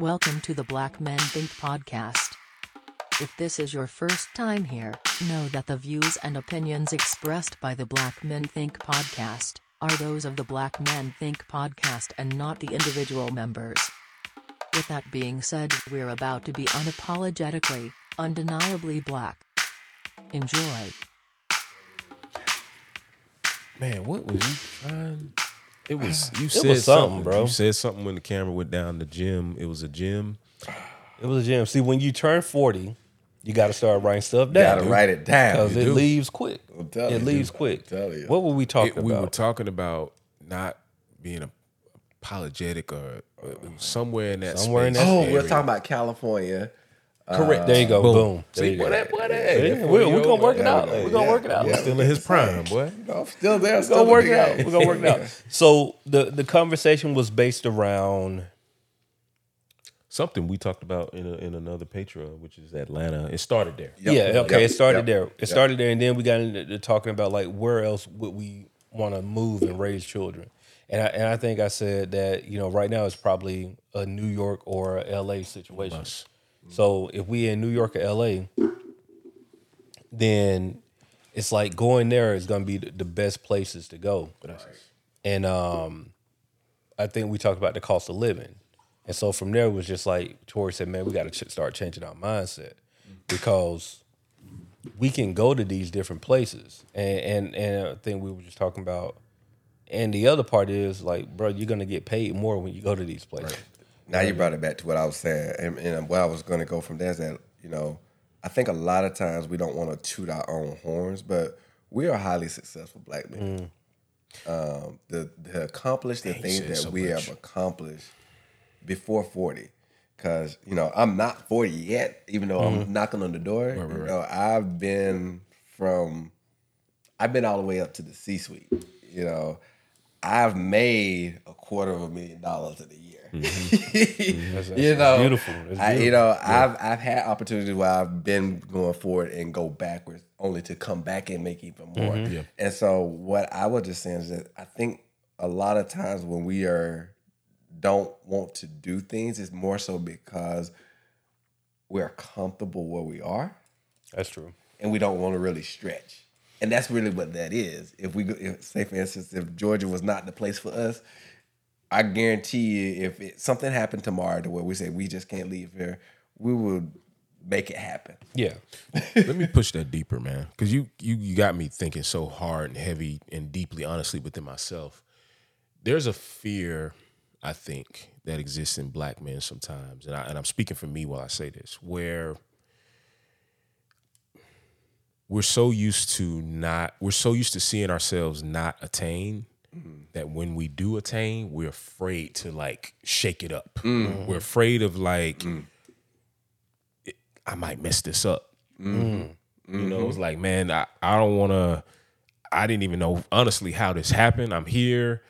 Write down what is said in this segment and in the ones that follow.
Welcome to the Black Men Think Podcast. If this is your first time here, know that the views and opinions expressed by the Black Men Think Podcast are those of the Black Men Think Podcast and not the individual members. With that being said, we're about to be unapologetically, undeniably black. Enjoy. Man, what was you trying? It was you said something, bro. You said something when the camera went down the gym. It was a gym. It was a gym. See, when you turn 40, you got to start writing stuff down. You got to write it down. Because it leaves quick. It leaves quick. What were we talking about? We were talking about not being apologetic or somewhere in that space. Oh, area. We're talking about California. Correct. There you go. Boom. See, boy, we're going to work it out. We're going to work it out. We're still in his prime, boy. I'm still there. We're going to work it out. We're going to work it out. So the conversation was based around something we talked about in another Patreon, which is Atlanta. It started there. It started there. And then we got into talking about, like, where else would we want to move and raise children. And I think I said that, you know, right now it's probably a New York or a L.A. situation. So if we in New York or L.A., then it's like going there is going to be the best places to go. Right. And I think we talked about the cost of living. And so from there, it was just like, Tori said, man, we got to start changing our mindset because we can go to these different places. And I think we were just talking about, and the other part is like, bro, you're going to get paid more when you go to these places. Right. Now you brought it back to what I was saying, and where I was going to go from there is that, you know, I think a lot of times we don't want to toot our own horns, but we are highly successful black men. To accomplish the things that so we much. Have accomplished before 40, because, you know, I'm not 40 yet, even though I'm knocking on the door. Right. You know, I've been all the way up to the C-suite. You know, I've made $250,000 in a year. That's you know, beautiful. I've had opportunities where I've been going forward and go backwards, only to come back and make even more. Yeah. And so, what I was just saying is that I think a lot of times when we don't want to do things, it's more so because we're comfortable where we are. That's true. And we don't want to really stretch. And that's really what that is. If we say, for instance, if Georgia was not the place for us, I guarantee you, if something happened tomorrow to where we say we just can't leave here, we would make it happen. Yeah. Let me push that deeper, man, because you got me thinking so hard and heavy and deeply, honestly, within myself. There's a fear, I think, that exists in black men sometimes, and I'm speaking for me while I say this, where we're so used to seeing ourselves not attain. That when we do attain, we're afraid to, like, shake it up. We're afraid of, like, I might mess this up. You know, it's like, man, I don't want to, I didn't even know, honestly, how this happened. I'm here.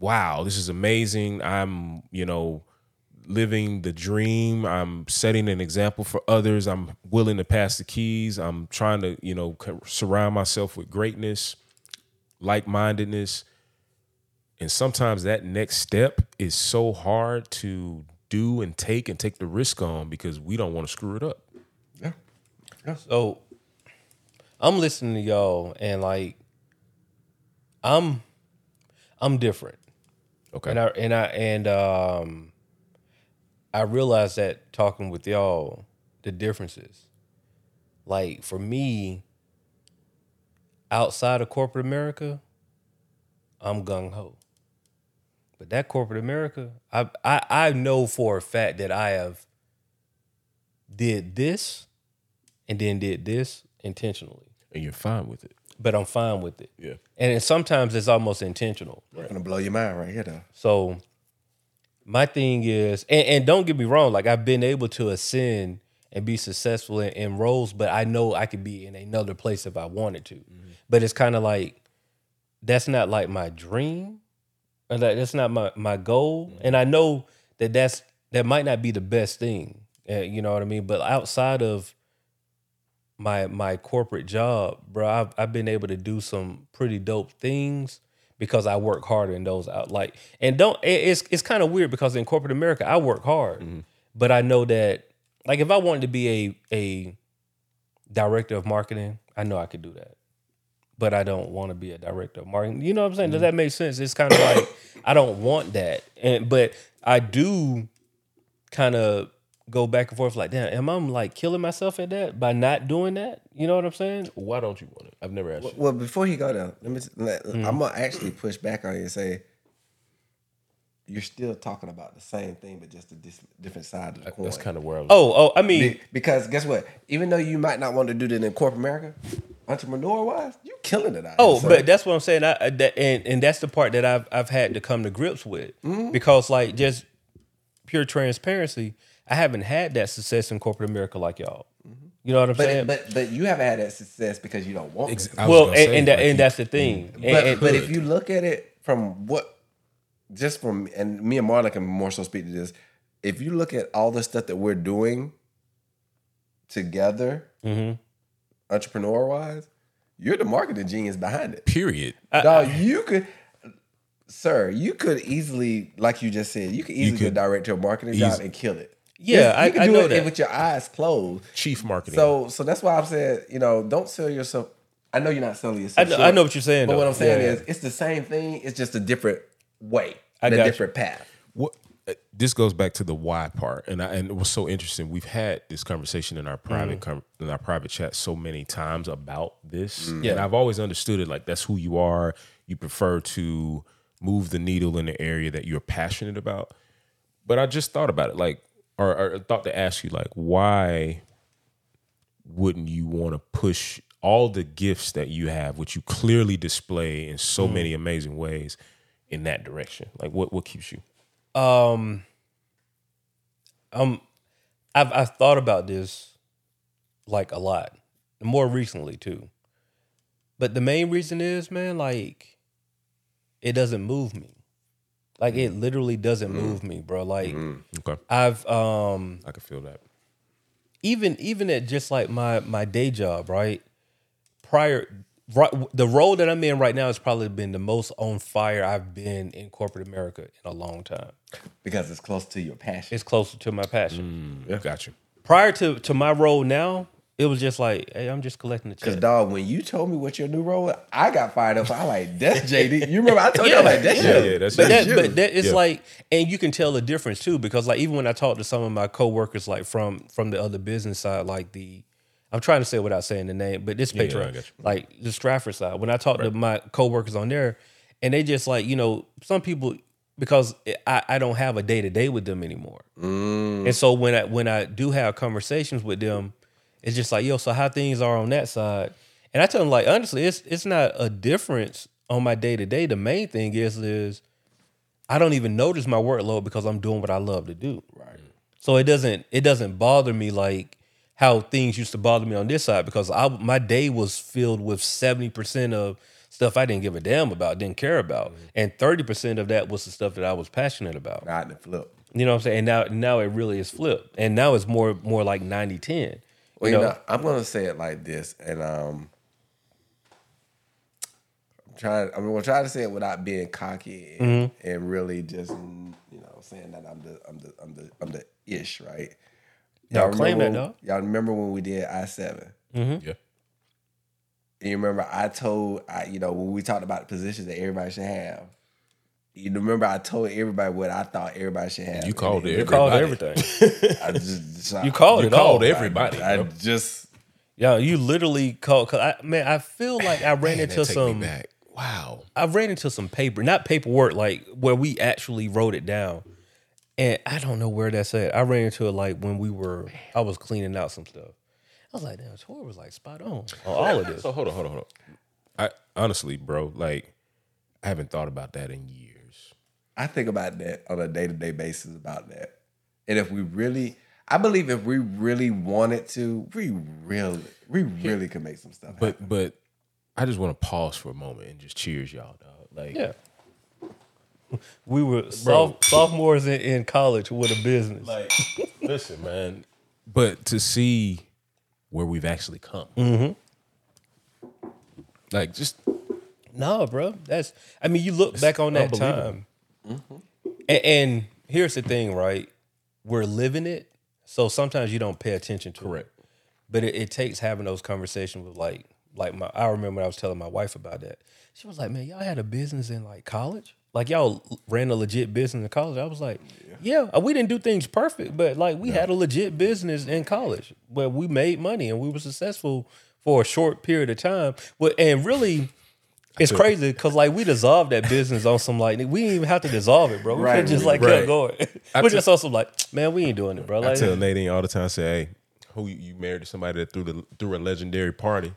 Wow, this is amazing. I'm, you know, living the dream. I'm setting an example for others. I'm willing to pass the keys. I'm trying to, you know, surround myself with greatness, like-mindedness. And sometimes that next step is so hard to do and take the risk on because we don't want to screw it up. Yeah. So I'm listening to y'all and, like, I'm different. Okay. And I realized that talking with y'all, the differences. Like, for me, outside of corporate America, I'm gung-ho. But that corporate America, I know for a fact that I have did this and then did this intentionally. And you're fine with it. But I'm fine with it. Yeah. And sometimes it's almost intentional. Right? I'm going to blow your mind right here, though. So my thing is, and don't get me wrong, like, I've been able to ascend and be successful in roles, but I know I could be in another place if I wanted to. Mm-hmm. But it's kind of like, that's not like my dream, and like, that's not my goal. Mm-hmm. And I know that might not be the best thing, you know what I mean? But outside of my corporate job, bro, I've been able to do some pretty dope things because I work harder in those out. Like, and don't it's kind of weird because in corporate America I work hard, But I know that, like, if I wanted to be a director of marketing, I know I could do that. But I don't want to be a director of marketing. You know what I'm saying? Mm-hmm. Does that make sense? It's kind of like, I don't want that. But I do kind of go back and forth like, damn, am I like killing myself at that by not doing that? You know what I'm saying? Why don't you want it? I've never asked you. Well, before you go down, I'm going to actually push back on you and say, you're still talking about the same thing, but just a different side of the coin. That's kind of where I was. I mean. Because guess what? Even though you might not want to do that in corporate America, entrepreneur-wise, you're killing it out. But that's what I'm saying. And that's the part that I've had to come to grips with. Mm-hmm. Because, like, just pure transparency, I haven't had that success in corporate America like y'all. Mm-hmm. You know what I'm saying? But you haven't had that success because you don't want it. And that's the thing. Mm-hmm. But if you look at it from what, just from, and me and Marla can more so speak to this, if you look at all the stuff that we're doing together, mm-hmm. entrepreneur-wise, you're the marketing genius behind it. Period. Dog, you could easily, like you just said, you could direct your marketing job and kill it. Yeah, you can do it with your eyes closed. Chief marketing. So that's why I'm saying, you know, don't sell yourself. I know you're not selling yourself. I know what you're saying. But what I'm saying is, it's the same thing. It's just a different way, path. What this goes back to the why part, and it was so interesting. We've had this conversation in our private chat so many times about this, and I've always understood it. Like, that's who you are. You prefer to move the needle in the area that you're passionate about. But I just thought about it, like, or thought to ask you, like, why wouldn't you want to push all the gifts that you have, which you clearly display in so many amazing ways, in that direction? Like, what keeps you? I've thought about this, like, a lot, more recently too. But the main reason is, man, like, it doesn't move me. Like, it literally doesn't move me, bro. Like, okay. I can feel that. Even at just like my day job, right? The role that I'm in right now has probably been the most on fire I've been in corporate America in a long time. Because it's close to your passion. It's closer to my passion. Yeah. Got you. Prior to my role now, it was just like, hey, I'm just collecting the check. Because, dog, when you told me what your new role was, I got fired up. I like, that's JD. You remember I told you, I'm like, that's you. Yeah, that's you. But that is like, and you can tell the difference too, because, like, even when I talk to some of my coworkers, like, from the other business side, like I'm trying to say it without saying the name, but this Patreon, like the Stratford side, when I talk to my coworkers on there, and they just like, you know, some people, because I don't have a day-to-day with them anymore. And so when I do have conversations with them, it's just like, yo, so how things are on that side. And I tell them, like, honestly, it's not a difference on my day-to-day. The main thing is I don't even notice my workload because I'm doing what I love to do. Right. So it doesn't bother me like how things used to bother me on this side, because my day was filled with 70% of stuff I didn't give a damn about, didn't care about. Mm-hmm. And 30% of that was the stuff that I was passionate about. Not the flip. You know what I'm saying? And now it really is flipped. And now it's more like 90-10. Well, you know, I'm going to say it like this, and I'm going to try to say it without being cocky and really just, you know, saying that I'm the ish, right? Y'all claim that, though. Y'all remember when we did I-7? Mm-hmm. Yeah. And you remember I told, when we talked about the positions that everybody should have, you remember I told everybody what I thought everybody should have. You called it. You called everything. You called everybody. Yeah, you literally called. Cause I feel like I ran into some. Wow. I ran into some paperwork, like where we actually wrote it down. And I don't know where that's at. I ran into it like when I was cleaning out some stuff. I was like, damn, Tori was like spot on all of this. So hold on. Honestly, bro, like, I haven't thought about that in years. I think about that on a day-to-day basis about that. And I believe if we really wanted to, we really could make some stuff happen. But I just want to pause for a moment and just cheers y'all, dog. Like, yeah. We were sophomores in college with a business. Like, listen, man. But to see where we've actually come, like, just no, bro. I mean, you look back on that time, and here's the thing, right? we're living it, so sometimes you don't pay attention to Correct. It. But it takes having those conversations with like my. I remember when I was telling my wife about that. She was like, "Man, y'all had a business in like college. Like y'all ran a legit business in college." I was like, "Yeah, we didn't do things perfect, but like we had a legit business in college where we made money and we were successful for a short period of time." Well, and really. It's crazy because like we dissolved that business on some like we didn't even have to dissolve it, bro. We could just like kept going. We just on some like, man, we ain't doing it, bro. Like, I tell Nadine all the time, I say, hey, who you married to somebody that threw a legendary party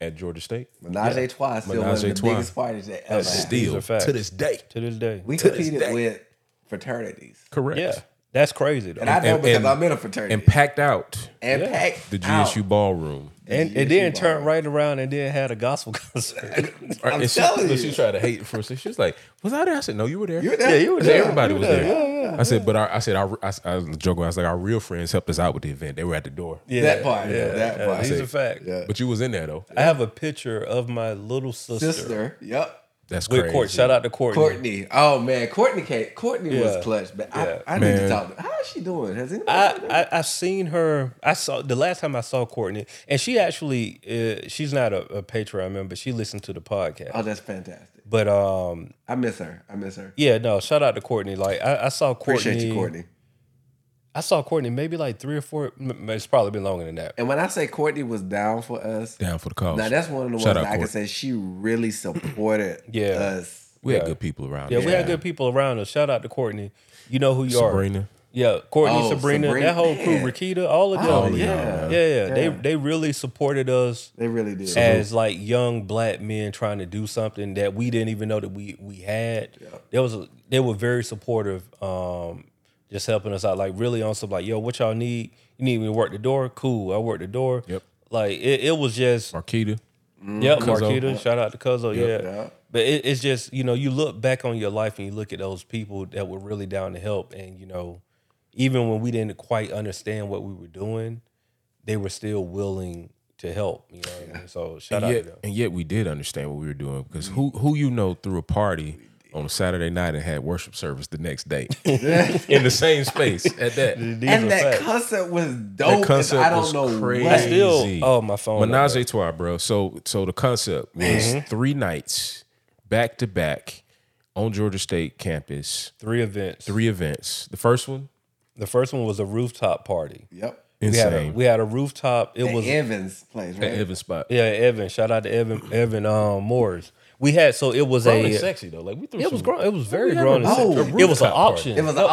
at Georgia State? Menage a Trois still one of the biggest parties that ever. Still to this day. To this day, we competed with fraternities. Correct. Yeah, that's crazy though. And I know because I'm in a fraternity and packed out and packed the GSU ballroom. And then turned right around and then had a gospel concert. I'm telling you. She tried to hate it first. She was like, was I there? I said, no, you were there. You were there. Yeah, you were there. Everybody was there. Yeah. I said, but I was joking. I was like, our real friends helped us out with the event. They were at the door. Yeah, that part. Yeah, that part. That's a fact. Yeah. But you was in there, though. I have a picture of my little sister. Yep. That's crazy. Shout out to Courtney. Oh, man. Courtney was clutch, but I need to talk to her. How is she doing? Has anybody I've seen her. The last time I saw Courtney, and she actually, she's not a Patreon member, but she listened to the podcast. Oh, that's fantastic. But I miss her. Yeah, no, shout out to Courtney. Like, I saw Courtney. Appreciate you, Courtney. I saw Courtney maybe like 3 or 4. It's probably been longer than that. And when I say Courtney was down for us, down for the cause. Now that's one of the ones I can say she really supported us. We had good people around. Yeah, we had good people around us. Shout out to Courtney. You know who you are, Sabrina. Yeah, Courtney, Sabrina, that whole crew, Rakita, all of them. Yeah. They really supported us. They really did. As like young black men trying to do something that we didn't even know that we had. Yeah. They were very supportive. Just helping us out, like really on some like, yo, what y'all need? You need me to work the door? Cool, I work the door. Yep. Like it was just Marquita. Yep, Marquita. Shout out to Cuzzo. Yep. Yeah. But it's just, you know, you look back on your life and you look at those people that were really down to help, and you know, even when we didn't quite understand what we were doing, they were still willing to help. You know what I mean? So shout out to them. And yet we did understand what we were doing because who you know threw a party on a Saturday night and had worship service the next day in the same space at that. And that concert was dope. That concert I don't know crazy. What. Still, oh, my phone. Menage a Trois, bro. So the concept was 3 nights back to back on Georgia State campus. 3 events. 3 events. The first one was a rooftop party. Yep. Insane. We had a rooftop. It was Evan's place, right? At Evan's spot. Yeah, Evan. Shout out to Evan Moore's. We had, so it was grown and sexy though. Like we threw it was grown. It was very grown and sexy. It was an auction. It was an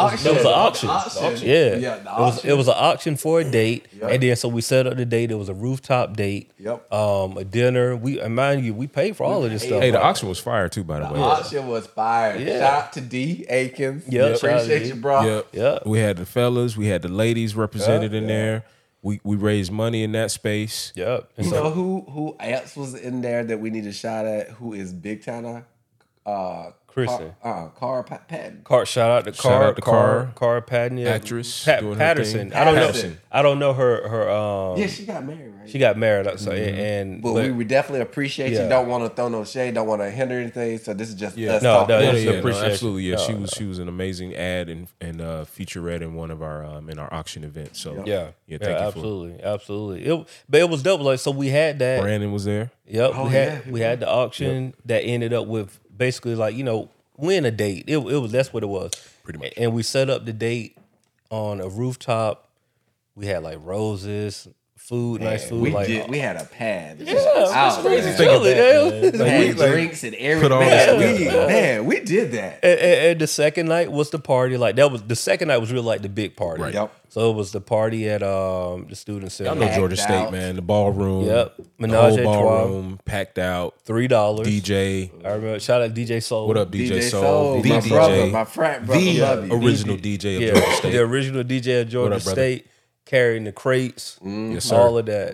auction. Yeah. It was an auction for a date. Yep. And then so we set up the date. It was a rooftop date. Yep. A dinner. We paid for all of this stuff. Hey, the auction was fire too, by the way. The auction was fire. Yeah. Shout out to D Akins. Yep. Appreciate you, bro. Yep. We had the fellas, we had the ladies represented in there. We raised money in that space. Yep. And you know who else was in there that we need to shout at? Who is big time? Cara Patton. Shout out to Cara Patton, actress. Patterson. I don't know her. Yeah, she got married, right? She got married. So, but we would definitely appreciate you. Don't want to throw no shade. Don't want to hinder anything. So this is just us talking. Absolutely. Yeah, she was an amazing ad and featurette in one of our in our auction events. So thank you, absolutely. But it was dope. Like so, we had that. Brandon was there. Yep. We had the auction that ended up with. Basically, like, you know, win a date. That's what it was. Pretty much. And we set up the date on a rooftop. We had like roses, food, nice food. We had a pad. Yeah, it was crazy. We had drinks and everything. We did that. And the second night was the party. Like that was the second night was really like the big party. Right. Yep. So it was the party at the student center. I know Georgia State, man. The ballroom. Yep. Menage a Trois. Packed out. $3. DJ. I remember. Shout out to DJ Soul. What up, DJ Soul? My brother, my frat brother. The original DJ of Georgia State. The original DJ of Georgia State. Carrying the crates, all of that,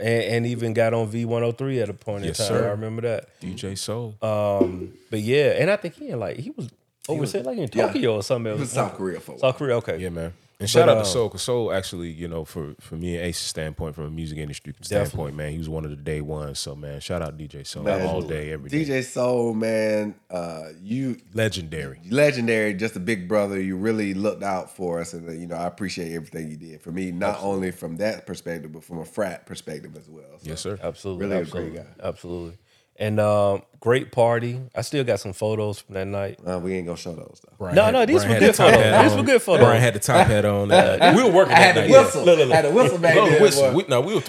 and even got on V103 at a point in time. Sir. I remember that DJ Soul. But yeah, and I think he was overseas, like in Tokyo or something. It was South Korea, okay. Yeah, man. And shout out to Soul, because Soul actually, you know, for me and Ace's standpoint, from a music industry standpoint, definitely, man, he was one of the day ones. So, man, shout out DJ Soul, man, all day, every day. DJ Soul, man, you legendary. Legendary, just a big brother. You really looked out for us, and, you know, I appreciate everything you did for me, not only from that perspective, but from a frat perspective as well. So, yes, sir. Absolutely. Really a great guy. Absolutely. And great party. I still got some photos from that night. We ain't gonna show those though. These were good photos. Brian had the top hat on. We were working that night.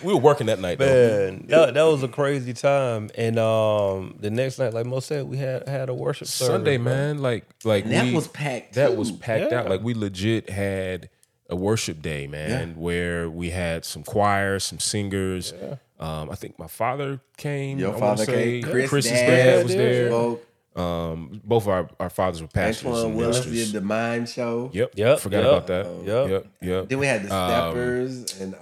We were working that night. Man, that was a crazy time. And the next night, like Mo said, we had a worship service. Sunday, man. Like that was packed. That was packed out. Like we legit had a worship day, man, where we had some choirs, some singers. Yeah. I think my father came. Your father came. Chris's dad was there. Both our fathers were pastors. Antoine Willis did the Mind Show. Yep. Forgot about that. Yep. Then we had the Steppers, and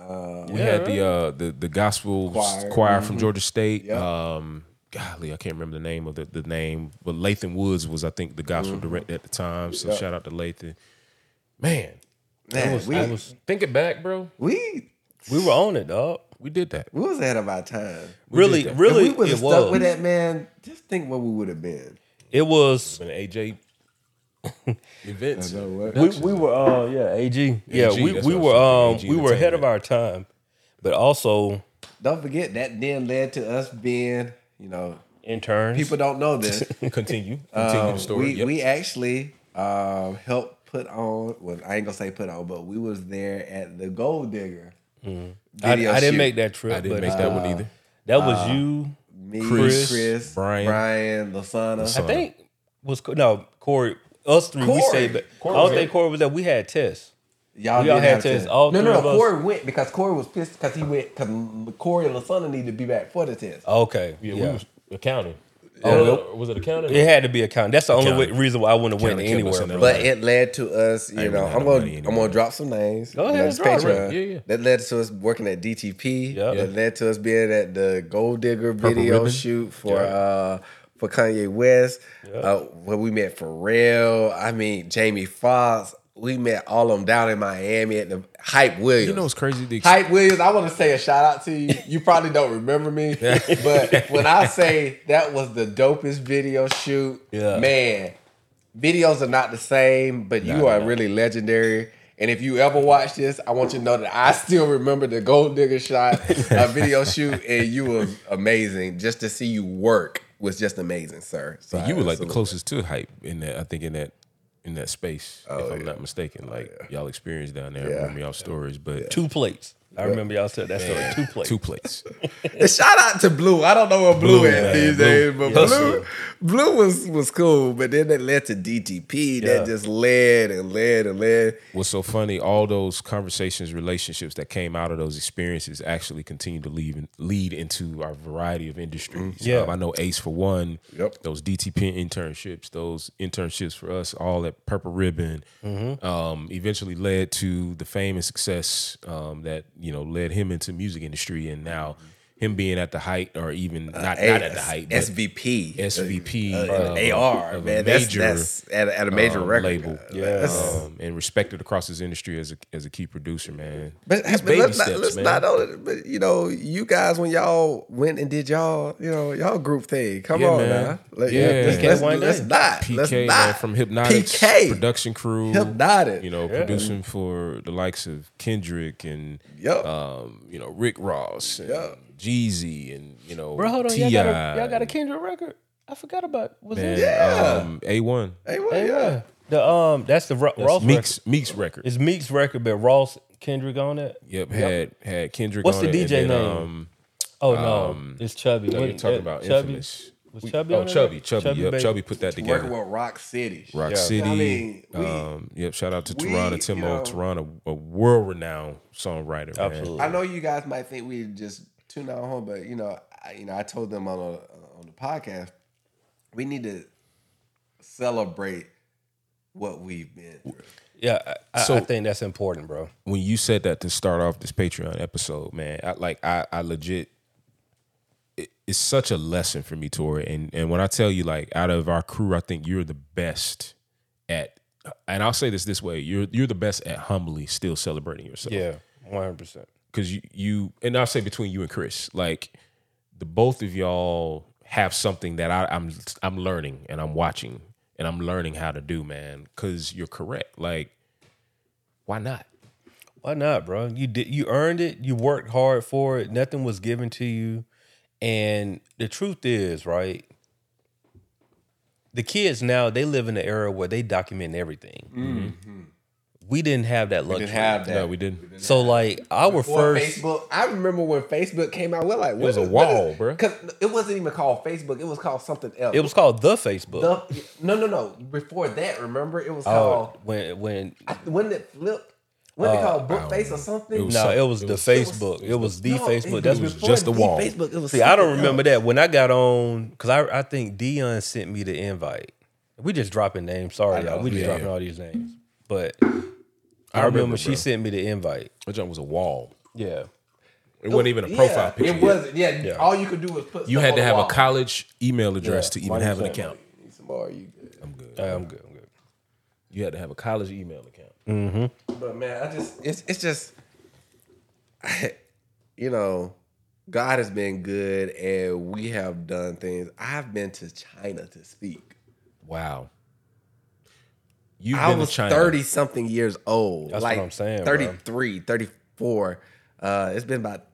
we had the gospel choir from Georgia State. Yep. Golly, I can't remember the name of the name, but Lathan Woods was, I think, the gospel director at the time. So shout out to Lathan. Man, I was thinking back, bro. We were on it, dog. We did that. We was ahead of our time. Really, if we would have stuck with that, man, just think what we would have been. It was an AJ events. We were AG. Yeah, we were ahead of our time, but also don't forget that then led to us being, you know, interns. People don't know this. Continue the story. We actually helped put on. Well, I ain't gonna say put on, but we was there at the Gold Digger. Mm-hmm. I didn't make that trip. I didn't make that one either. That was you, me, Chris, Brian, Lasana. I think Corey. Us three. Corey. We stayed back. I don't think Corey was there. We had tests. Y'all had tests. All three of us. Corey went because Corey was pissed because he went because Corey and Lasana needed to be back for the test. Okay, yeah. We was accounting. Was it accounting? It had to be accounting. That's the only reason why I wouldn't have went anywhere. But it led to us, you know, I'm gonna drop some names. Go ahead and drop Patreon. Yeah. That led to us working at DTP. Yep. That led to us being at the Gold Digger video shoot for Kanye West. Yep. Where we met Pharrell. I mean, Jamie Foxx. We met all of them down in Miami at the Hype Williams. You know what's crazy? Hype Williams, I want to say a shout out to you. You probably don't remember me, but when I say that was the dopest video shoot, man, videos are not the same, but you are really legendary. And if you ever watch this, I want you to know that I still remember the Gold Digger shot, video shoot, and you were amazing. Just to see you work was just amazing, sir. So you were like the closest to Hype in that, I think, in that space, if I'm not mistaken. Y'all experienced down there. I remember y'all stories, but... Yeah. 2 plates. I remember y'all said that story. 2 plates. 2 plates. Shout out to Blue. I don't know where Blue is these days, but Blue was cool, but then that led to DTP. That just led. What's so funny, all those conversations, relationships that came out of those experiences actually continue to lead into our variety of industries. Mm-hmm. Yeah. I know Ace for one, those DTP internships, for us, all at Purple Ribbon, eventually led to the fame and success that, you know, led him into music industry, and now him being at the height, or even not at the height, but SVP, AR, man, that's at a major record label, and respected across his industry as a key producer, man. But let's not, you know, you guys, when y'all went and did y'all group thing, come on now, let's not, from Hypnotic's production crew, Hypnotic, you know, producing for the likes of Kendrick and you know, Rick Ross, Jeezy, and, you know, T.I. Y'all got a Kendrick record? I forgot about. Was it? Yeah. A1. Yeah. The that's the Ross Meek's record. It's Meek's record, but Ross, Kendrick on it. Yep. Had Kendrick. What's on it. What's the DJ name? It's Chubby. No, you're talking about Infamous. Was Chubby on it? Chubby. Yep. Chubby put that together. Working with Rock City. Rock City. I mean, shout out to Toronto Timo. You know, Toronto, a world renowned songwriter. Absolutely. Man. I know you guys might think we just tune out home, but I told them on the podcast, we need to celebrate what we've been through. Yeah, I think that's important, bro. When you said that to start off this Patreon episode, man, it's such a lesson for me, Tori. And when I tell you, like, out of our crew, I think you're the best at and I'll say this way, you're the best at humbly still celebrating yourself. Yeah, 100%. Because you and I'll say between you and Chris, like the both of y'all have something that I'm learning and I'm watching and I'm learning how to do, man. Because you're correct. Like, why not? Why not, bro? You earned it. You worked hard for it. Nothing was given to you. And the truth is, right, the kids now, they live in an era where they document everything. Mm-hmm. We didn't have that luxury. We didn't have that. No, we didn't. So, like, Facebook, I remember when Facebook came out, we're like, what? It was a wall, bro. Because it wasn't even called Facebook. It was called something else. It was called The Facebook. No. Before that, remember? It was called... When it flipped? What they call Bookface or something? It was the Facebook. It was the Facebook. That was just the wall. Facebook. See, I don't remember that. When I got on, because I think Dion sent me the invite. We just dropping names. Sorry, y'all. We just dropping all these names. But I remember she sent me the invite. Which one was a wall? Yeah. It wasn't even a profile picture. It wasn't. Yeah. All you could do was put. You had to have a college email address to even have an account. I'm good. I'm good. You had to have a college email account. Mm-hmm. But man, it's just God has been good and we have done things. I've been to China to speak. Wow. I was to China. 30 something years old. That's like what I'm saying. 33, bro. 34. It's been about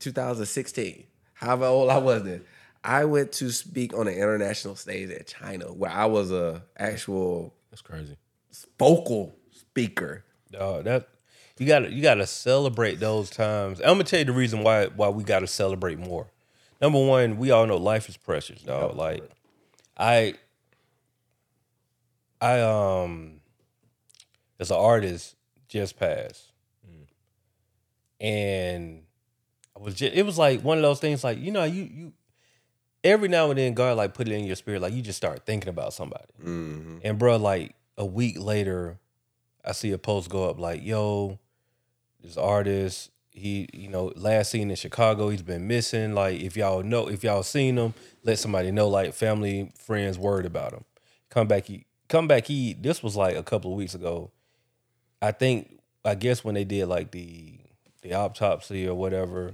2016. However old I was then. I went to speak on an international stage at China where I was a actual That's crazy. Vocal speaker. That you gotta celebrate those times. I'm gonna tell you the reason why we gotta celebrate more. Number one, we all know life is precious, dog. Like I as an artist just passed, and I was just, it was like one of those things. Like you every now and then God like put it in your spirit, like you just start thinking about somebody, and bro, like a week later. I see a post go up like, yo, this artist, he, last seen in Chicago, he's been missing. Like, if y'all seen him, let somebody know, like family, friends, worried about him. Come back, this was like a couple of weeks ago. I guess when they did like the autopsy or whatever,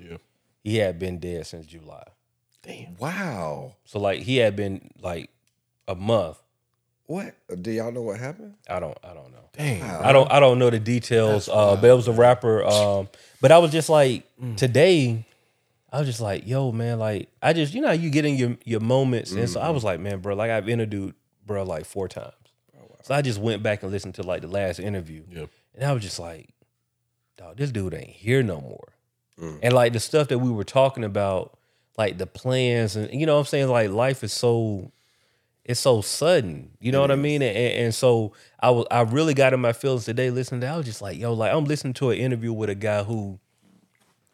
he had been dead since July. Damn. Wow. So like he had been like a month. What? Do y'all know what happened? I don't know. Dang. Wow. I don't know the details. But it was a rapper. But I was just like today, I was just like, yo, man, like I just you get in your moments. And so I was like, man, bro, like I've interviewed bro like 4 times. Oh, wow. So I just went back and listened to like the last interview. Yep. And I was just like, dog, this dude ain't here no more. And like the stuff that we were talking about, like the plans and you know what I'm saying? Like life is so it's so sudden, you know what I mean? And so I really got in my feelings today listening to that. I was just like, yo, like I'm listening to an interview with a guy who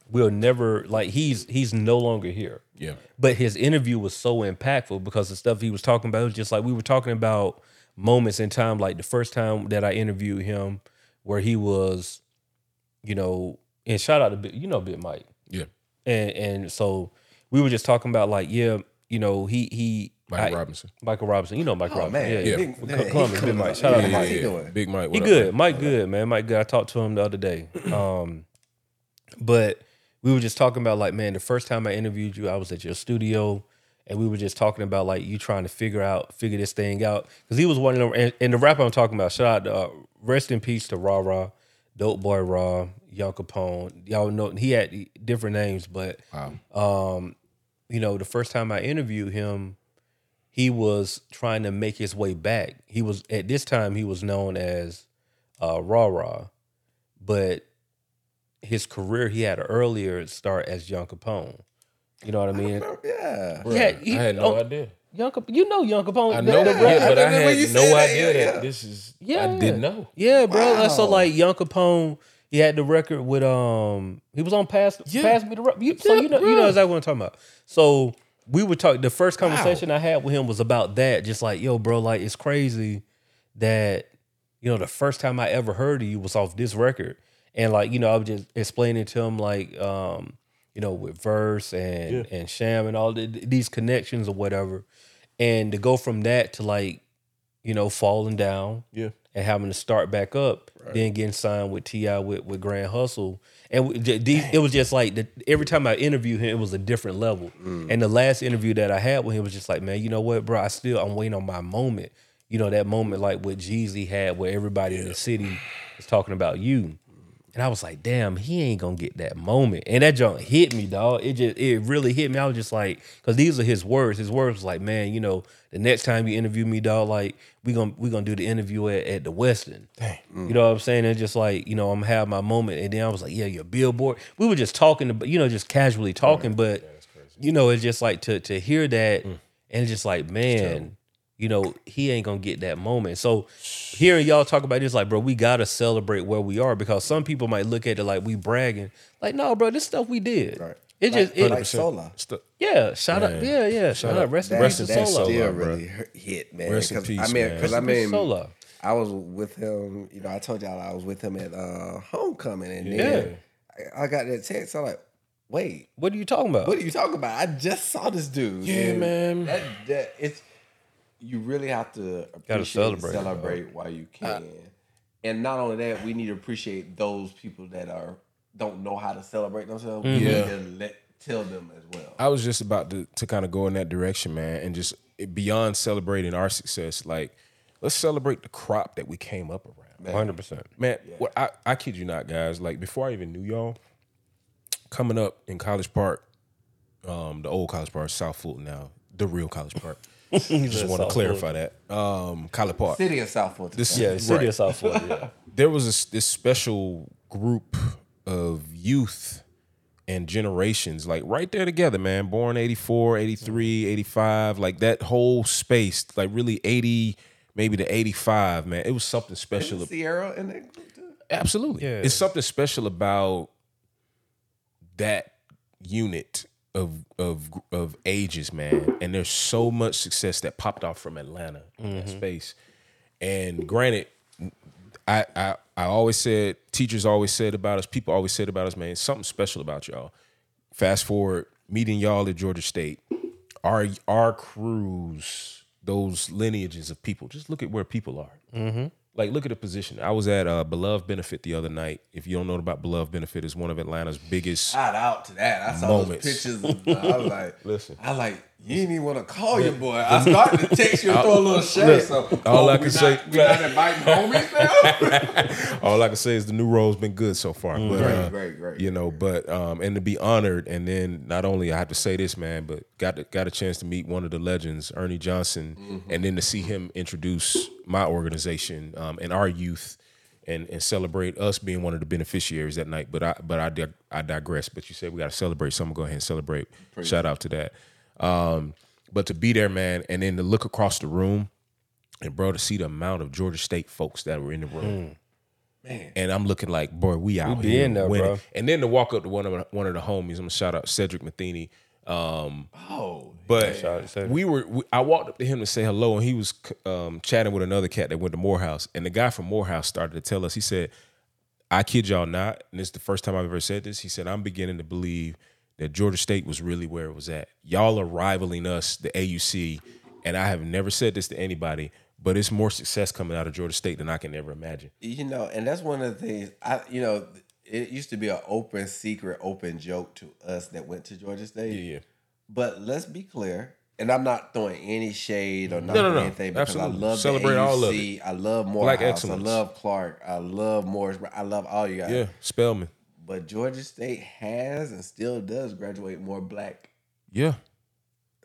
will never, like he's no longer here. Yeah. But his interview was so impactful because the stuff he was talking about, it was just like we were talking about moments in time, like the first time that I interviewed him where he was, and shout out to, Big Mike. Yeah. And so we were just talking about like, he Michael Robinson. Michael Robinson. Man. Yeah. Big Mike. Shout out to Mike. Doing? Big Mike. He good. Mike good, man. Mike good. I talked to him the other day. But we were just talking about like, man, the first time I interviewed you, I was at your studio, and we were just talking about like you trying to figure this thing out. Because he was one of them, and the rapper I'm talking about, shout out to, rest in peace to Ra Ra, Dope Boy Ra, Young Capone. Y'all know, he had different names, but wow. The first time I interviewed him, he was trying to make his way back. He was, at this time, he was known as Ra Ra, but his career, he had an earlier start as Young Capone. You know what I mean? I had no idea. Young Capone. I know, but I had no idea that this is, I didn't know. Yeah, bro. Wow. So, like, Young Capone, he had the record with, he was on Pass Me the Rock. So, you know exactly what I'm talking about. So, we were talking, the first conversation I had with him was about that. Just like, yo, bro, like, it's crazy that, the first time I ever heard of you was off this record. And, like, I was just explaining to him, like, with Verse and Sham and all these connections or whatever. And to go from that to, like, falling down. Yeah. and having to start back up, right. Then getting signed with T.I. with Grand Hustle. And it was just like, every time I interviewed him, it was a different level. Mm. And the last interview that I had with him was just like, man, you know what, bro? I'm waiting on my moment. You know, that moment like what Jeezy had where everybody in the city was talking about you. And I was like, damn, he ain't gonna get that moment. And that junk hit me, dog. It really hit me. I was just like, because these are his words. His words was like, man, you know, the next time you interview me, dog, like, we gonna do the interview at the Westin. Dang. You know what I'm saying? And just like, you know, I'm having my moment. And then I was like, yeah, your billboard. We were just talking, you know, just casually talking. Right. But, yeah, you know, it's just like to hear that and it's just like, man, you know, he ain't gonna get that moment. So hearing y'all talk about this, like, bro, we gotta celebrate where we are because some people might look at it like we bragging. Like, no, bro, this stuff we did. Right. It like, just like Sola. Yeah, shout out. Yeah, shout out. Rest in peace to Sola. That still really hit, man. Rest in peace, man. Because I mean, Sola. I was with him. You know, I told y'all I was with him at homecoming, and then I got that text. I'm like, wait, what are you talking about? What are you talking about? I just saw this dude. Yeah, man. That it's. You really have to celebrate while you can. And not only that, we need to appreciate those people that don't know how to celebrate themselves. Mm-hmm. Yeah. We need to tell them as well. I was just about to kind of go in that direction, man, and just beyond celebrating our success, like, let's celebrate the crop that we came up around. 100%. Man, yeah. Well, I kid you not, guys. Like, before I even knew y'all, coming up in College Park, the old College Park, South Fulton now, the real College Park. Just want to clarify that. College Park. City of South Florida. City of South Florida. Yeah. There was this special group of youth and generations, like right there together, man. Born 84, 83, 85, like that whole space, like really 80, maybe to 85, man. It was something special. Isn't Sierra in that group too? Absolutely. Yeah. It's something special about that unit of ages, man, and there's so much success that popped off from Atlanta in that space. And granted, I always said, teachers always said about us, people always said about us, man, something special about y'all. Fast forward, meeting y'all at Georgia State, our crews, those lineages of people. Just look at where people are. Mm-hmm. Like, look at the position. I was at Beloved Benefit the other night. If you don't know about Beloved Benefit, it's one of Atlanta's biggest. Shout out to that. I saw those pictures. I was like, listen. I was like, you didn't even want to call your boy. I started to text you and throw a little shade. So, all I can say. We not inviting homies now? All I can say is the new role's been good so far. But, great. You know, but, and to be honored. And then not only, I have to say this, man, but got a chance to meet one of the legends, Ernie Johnson, and then to see him introduce my organization and our youth, and celebrate us being one of the beneficiaries that night. But I digress. But you said we got to celebrate, so I'm gonna go ahead and celebrate. Pretty Shout out to that. But to be there, man, and then to look across the room, and bro, to see the amount of Georgia State folks that were in the room, man. And I'm looking like, boy, we out we here winning. Bro. And then to walk up to one of the homies, I'm gonna shout out Cedric Matheny. I walked up to him to say hello, and he was chatting with another cat that went to Morehouse, and the guy from Morehouse started to tell us. He said, "I kid y'all not, and this is the first time I've ever said this." He said, "I'm beginning to believe that Georgia State was really where it was at. Y'all are rivaling us, the AUC, and I have never said this to anybody, but it's more success coming out of Georgia State than I can ever imagine." You know, and that's one of the things it used to be an open secret, open joke to us that went to Georgia State. Yeah. But let's be clear, and I'm not throwing any shade or anything because absolutely. I love celebrate the AUC. All of it. I love Morehouse. Black excellence. I love Clark. I love Morris. I love all you guys. Yeah, Spelman. But Georgia State has and still does graduate more black. Yeah.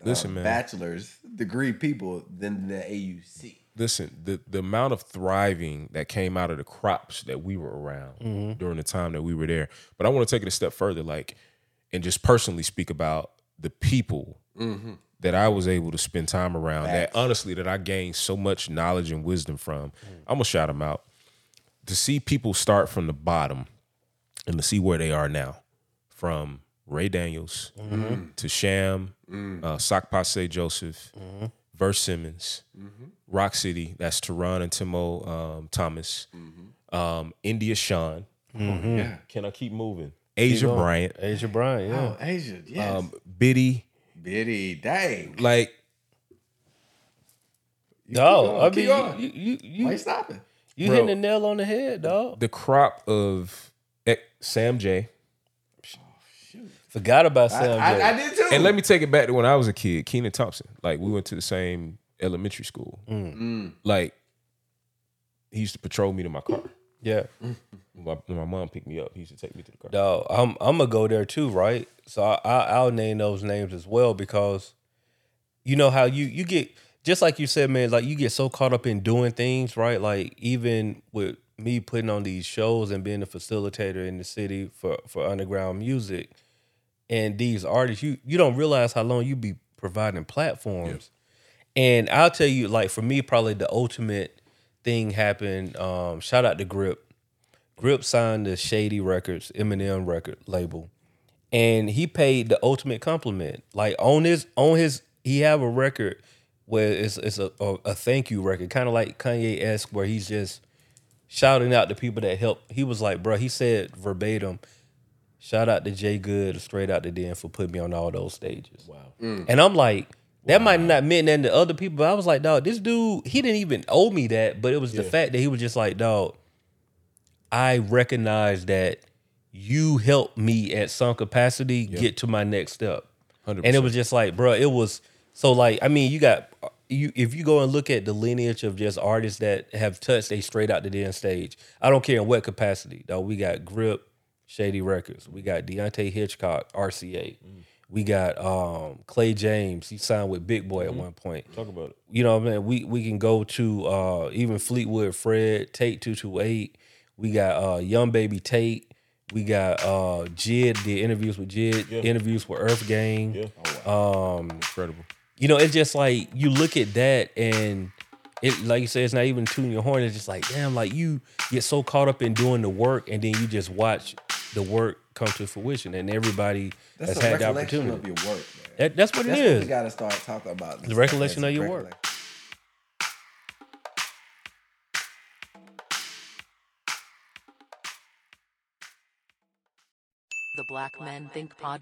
Listen, man. Bachelor's degree people than the AUC. Listen, the amount of thriving that came out of the crops that we were around during the time that we were there. But I want to take it a step further, like, and just personally speak about the people that I was able to spend time around that honestly that I gained so much knowledge and wisdom from. I'm going to shout them out. To see people start from the bottom and to see where they are now, from Ray Daniels to Sham, Sakpase Joseph, Verse Simmons, Rock City, that's Teron and Timo Thomas, India Sean. Yeah. Can I keep moving? Asia Bryant, yeah. Oh, Asia, yes. Biddy, dang. Like, no, I mean, you stopping? You hitting the nail on the head, dog. The crop of Sam J. Forgot about Sam J. I did too. And let me take it back to when I was a kid, Kenan Thompson. Like, we went to the same elementary school. Mm. Like, he used to patrol me to my car. Yeah. My mom picked me up. He used to take me to the car. Dog, I'm going to go there too, right? So I'll name those names as well, because you know how you get, just like you said, man, like you get so caught up in doing things, right? Like, even with me putting on these shows and being a facilitator in the city for underground music, and these artists, you don't realize how long you be providing platforms. Yeah. And I'll tell you, like, for me, probably the ultimate thing happened. Shout out to Grip. Grip signed the Shady Records, Eminem record label, and he paid the ultimate compliment. Like, on his, he have a record where it's a thank you record, kind of like Kanye-esque, where he's just shouting out the people that helped. He was like, bro, he said verbatim, shout out to Jay Good, straight out the den, for putting me on all those stages. Wow. Mm. And I'm like, that might not mean nothing to other people, but I was like, dog, this dude, he didn't even owe me that, but it was the fact that he was just like, dog, I recognize that you helped me at some capacity get to my next step. 100%. And it was just like, bro, it was, so like, I mean, if you go and look at the lineage of just artists that have touched a straight out the den stage, I don't care in what capacity, dog, we got Grip, Shady Records. We got Deontay Hitchcock, RCA. Mm. We got Clay James. He signed with Big Boy at one point. Talk about it. You know what I mean? We can go to even Fleetwood Fred, Tate 228. We got Young Baby Tate. We got Jid, did interviews with Jid, interviews with Earth Gang. Yeah. Oh, wow. Incredible. You know, it's just like you look at that and it, like you said, it's not even tuning your horn. It's just like, damn, like you get so caught up in doing the work and then you just watch the work come to fruition, and everybody has had the opportunity. Of your work, man. That's what it is. What we gotta start talking about. The recollection of your work. The Black Men Think Podcast.